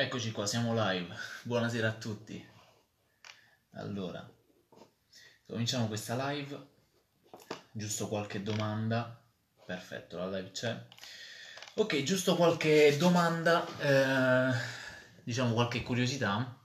Eccoci qua, siamo live. Buonasera a tutti. Allora, cominciamo questa live. Giusto qualche domanda. Perfetto, la live c'è. Ok, giusto qualche domanda, diciamo qualche curiosità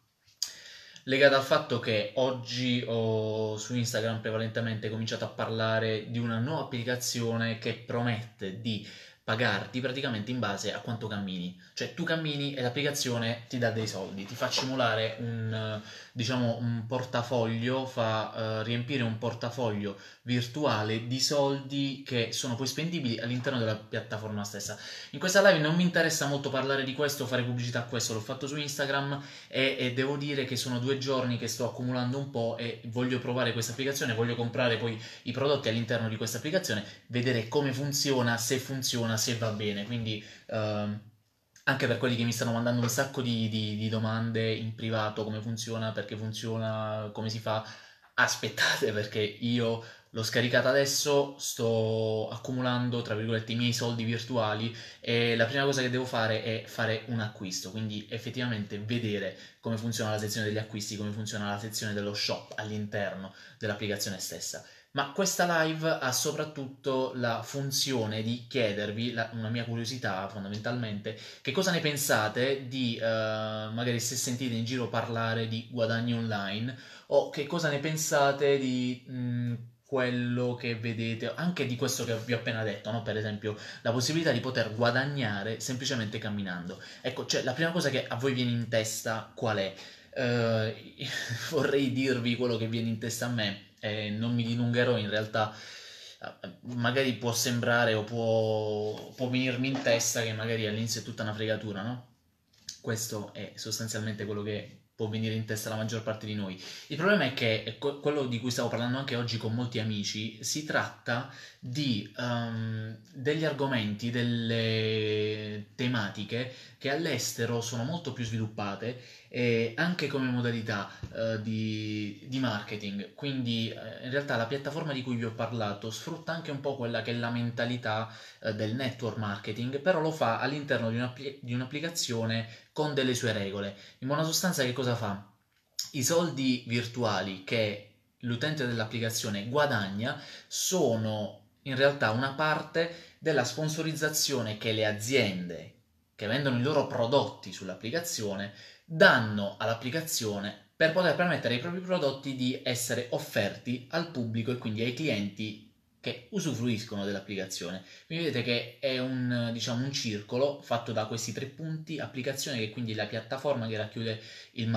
legata al fatto che oggi ho su Instagram prevalentemente cominciato a parlare di una nuova applicazione che promette di pagarti praticamente in base a quanto cammini, cioè tu cammini e l'applicazione ti dà dei soldi, ti fa simulare un portafoglio, fa riempire un portafoglio virtuale di soldi che sono poi spendibili all'interno della piattaforma stessa. In questa live non mi interessa molto parlare di questo, fare pubblicità a questo, l'ho fatto su Instagram e devo dire che sono 2 giorni che sto accumulando un po' e voglio provare questa applicazione, voglio comprare poi i prodotti all'interno di questa applicazione, vedere come funziona, se funziona, se va bene, quindi anche per quelli che mi stanno mandando un sacco di domande in privato, come funziona, perché funziona, come si fa, aspettate, perché io l'ho scaricata adesso, sto accumulando tra virgolette i miei soldi virtuali e la prima cosa che devo fare è fare un acquisto, quindi effettivamente vedere come funziona la sezione degli acquisti, come funziona la sezione dello shop all'interno dell'applicazione stessa. Ma questa live ha soprattutto la funzione di chiedervi, una mia curiosità fondamentalmente, che cosa ne pensate di, magari se sentite in giro parlare di guadagni online, o che cosa ne pensate di quello che vedete, anche di questo che vi ho appena detto, no? Per esempio la possibilità di poter guadagnare semplicemente camminando. Ecco, cioè la prima cosa che a voi viene in testa qual è? Vorrei dirvi quello che viene in testa a me. Non mi dilungherò, in realtà magari può sembrare o può venirmi in testa che magari all'inizio è tutta una fregatura, no? Questo è sostanzialmente quello che può venire in testa alla maggior parte di noi. Il problema è che quello di cui stavo parlando anche oggi con molti amici, si tratta di degli argomenti, delle tematiche che all'estero sono molto più sviluppate, anche come modalità di marketing, quindi in realtà la piattaforma di cui vi ho parlato sfrutta anche un po' quella che è la mentalità del network marketing, però lo fa all'interno di un'applicazione con delle sue regole. In buona sostanza, che cosa fa? I soldi virtuali che l'utente dell'applicazione guadagna sono in realtà una parte della sponsorizzazione che le aziende che vendono i loro prodotti sull'applicazione danno all'applicazione per poter permettere ai propri prodotti di essere offerti al pubblico e quindi ai clienti che usufruiscono dell'applicazione. Quindi vedete che è un circolo fatto da questi 3 punti, applicazione, che quindi è la piattaforma che racchiude il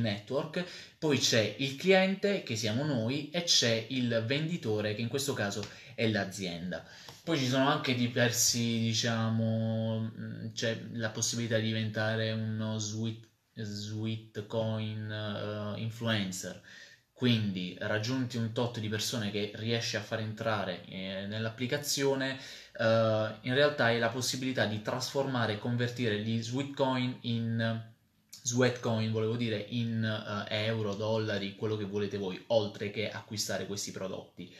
network, poi c'è il cliente, che siamo noi, e c'è il venditore, che in questo caso è l'azienda. Poi ci sono anche diversi, diciamo, c'è la possibilità di diventare uno Sweatcoin influencer, quindi raggiunti un tot di persone che riesci a far entrare nell'applicazione, in realtà hai la possibilità di trasformare e convertire gli Sweatcoin in euro, dollari, quello che volete voi, oltre che acquistare questi prodotti.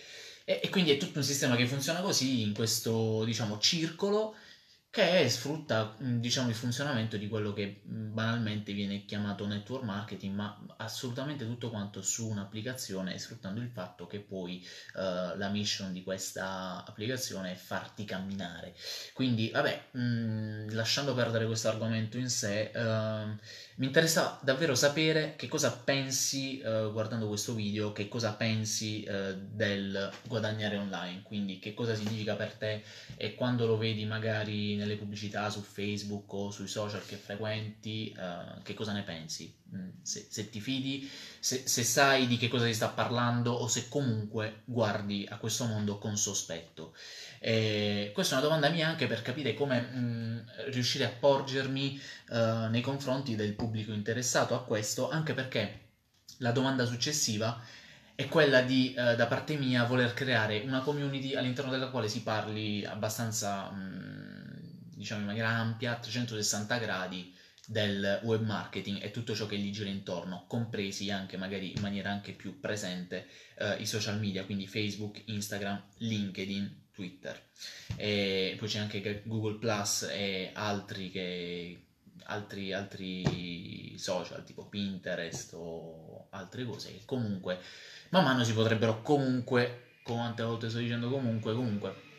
E quindi è tutto un sistema che funziona così, in questo, diciamo, circolo, che sfrutta, diciamo, il funzionamento di quello che banalmente viene chiamato network marketing, ma assolutamente tutto quanto su un'applicazione, sfruttando il fatto che poi la mission di questa applicazione è farti camminare. Quindi, vabbè, lasciando perdere questo argomento in sé, mi interessa davvero sapere che cosa pensi, guardando questo video, che cosa pensi del guadagnare online, quindi che cosa significa per te, e quando lo vedi magari nelle pubblicità su Facebook o sui social che frequenti, che cosa ne pensi? Se ti fidi, se sai di che cosa si sta parlando, o se comunque guardi a questo mondo con sospetto. Questa è una domanda mia anche per capire come riuscire a porgermi nei confronti del pubblico interessato a questo, anche perché la domanda successiva è quella di, da parte mia, voler creare una community all'interno della quale si parli abbastanza, diciamo in maniera ampia, a 360 gradi, del web marketing e tutto ciò che gli gira intorno, compresi anche magari in maniera anche più presente i social media, quindi Facebook, Instagram, LinkedIn, Twitter, e poi c'è anche Google Plus e altri che altri social tipo Pinterest o altre cose che comunque man mano si potrebbero comunque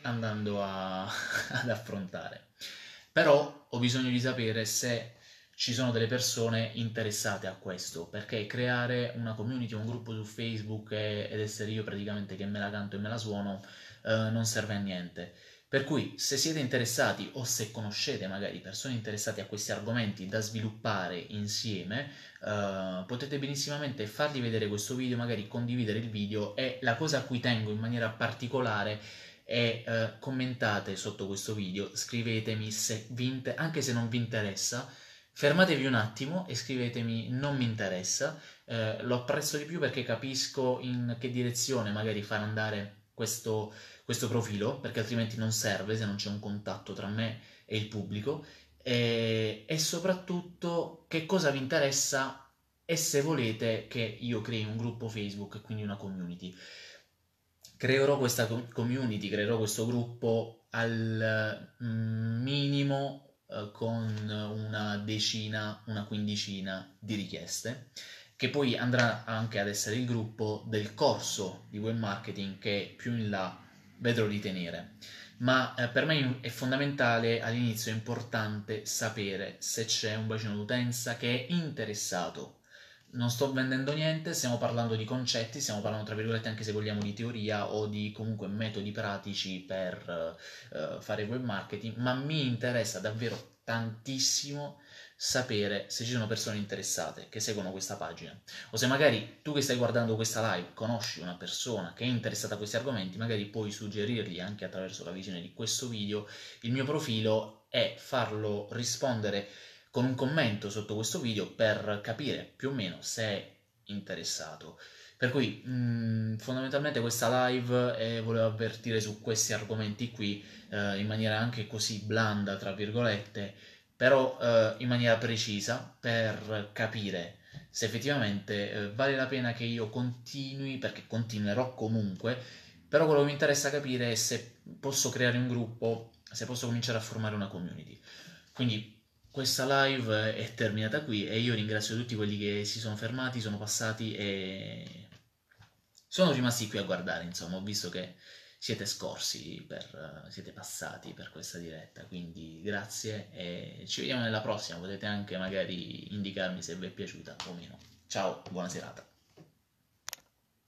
andando ad affrontare. Però ho bisogno di sapere se ci sono delle persone interessate a questo, perché creare una community, un gruppo su Facebook ed essere io praticamente che me la canto e me la suono non serve a niente. Per cui se siete interessati o se conoscete magari persone interessate a questi argomenti da sviluppare insieme, potete benissimamente fargli vedere questo video, magari condividere il video, e la cosa a cui tengo in maniera particolare è commentate sotto questo video, scrivetemi se anche se non vi interessa, fermatevi un attimo e scrivetemi non mi interessa, lo apprezzo di più perché capisco in che direzione magari far andare questo profilo, perché altrimenti non serve se non c'è un contatto tra me e il pubblico, e soprattutto che cosa vi interessa e se volete che io crei un gruppo Facebook e quindi una community. Creerò questa community, creerò questo gruppo al minimo con una quindicina di richieste, che poi andrà anche ad essere il gruppo del corso di web marketing che più in là vedrò di tenere. Ma per me è fondamentale, all'inizio è importante sapere se c'è un bacino d'utenza che è interessato. Non sto vendendo niente, stiamo parlando di concetti, stiamo parlando tra virgolette anche se vogliamo di teoria o di comunque metodi pratici per fare web marketing, ma mi interessa davvero tantissimo sapere se ci sono persone interessate che seguono questa pagina, o se magari tu che stai guardando questa live conosci una persona che è interessata a questi argomenti, magari puoi suggerirgli anche attraverso la visione di questo video il mio profilo e farlo rispondere con un commento sotto questo video per capire più o meno se è interessato. Per cui fondamentalmente questa live volevo avvertire su questi argomenti qui in maniera anche così blanda tra virgolette, però in maniera precisa, per capire se effettivamente vale la pena che io continui, perché continuerò comunque, però quello che mi interessa capire è se posso creare un gruppo, se posso cominciare a formare una community. Quindi questa live è terminata qui e io ringrazio tutti quelli che si sono fermati, sono passati e sono rimasti qui a guardare, insomma, ho visto che siete passati per questa diretta, quindi grazie e ci vediamo nella prossima. Potete anche magari indicarmi se vi è piaciuta o meno. Ciao, buona serata.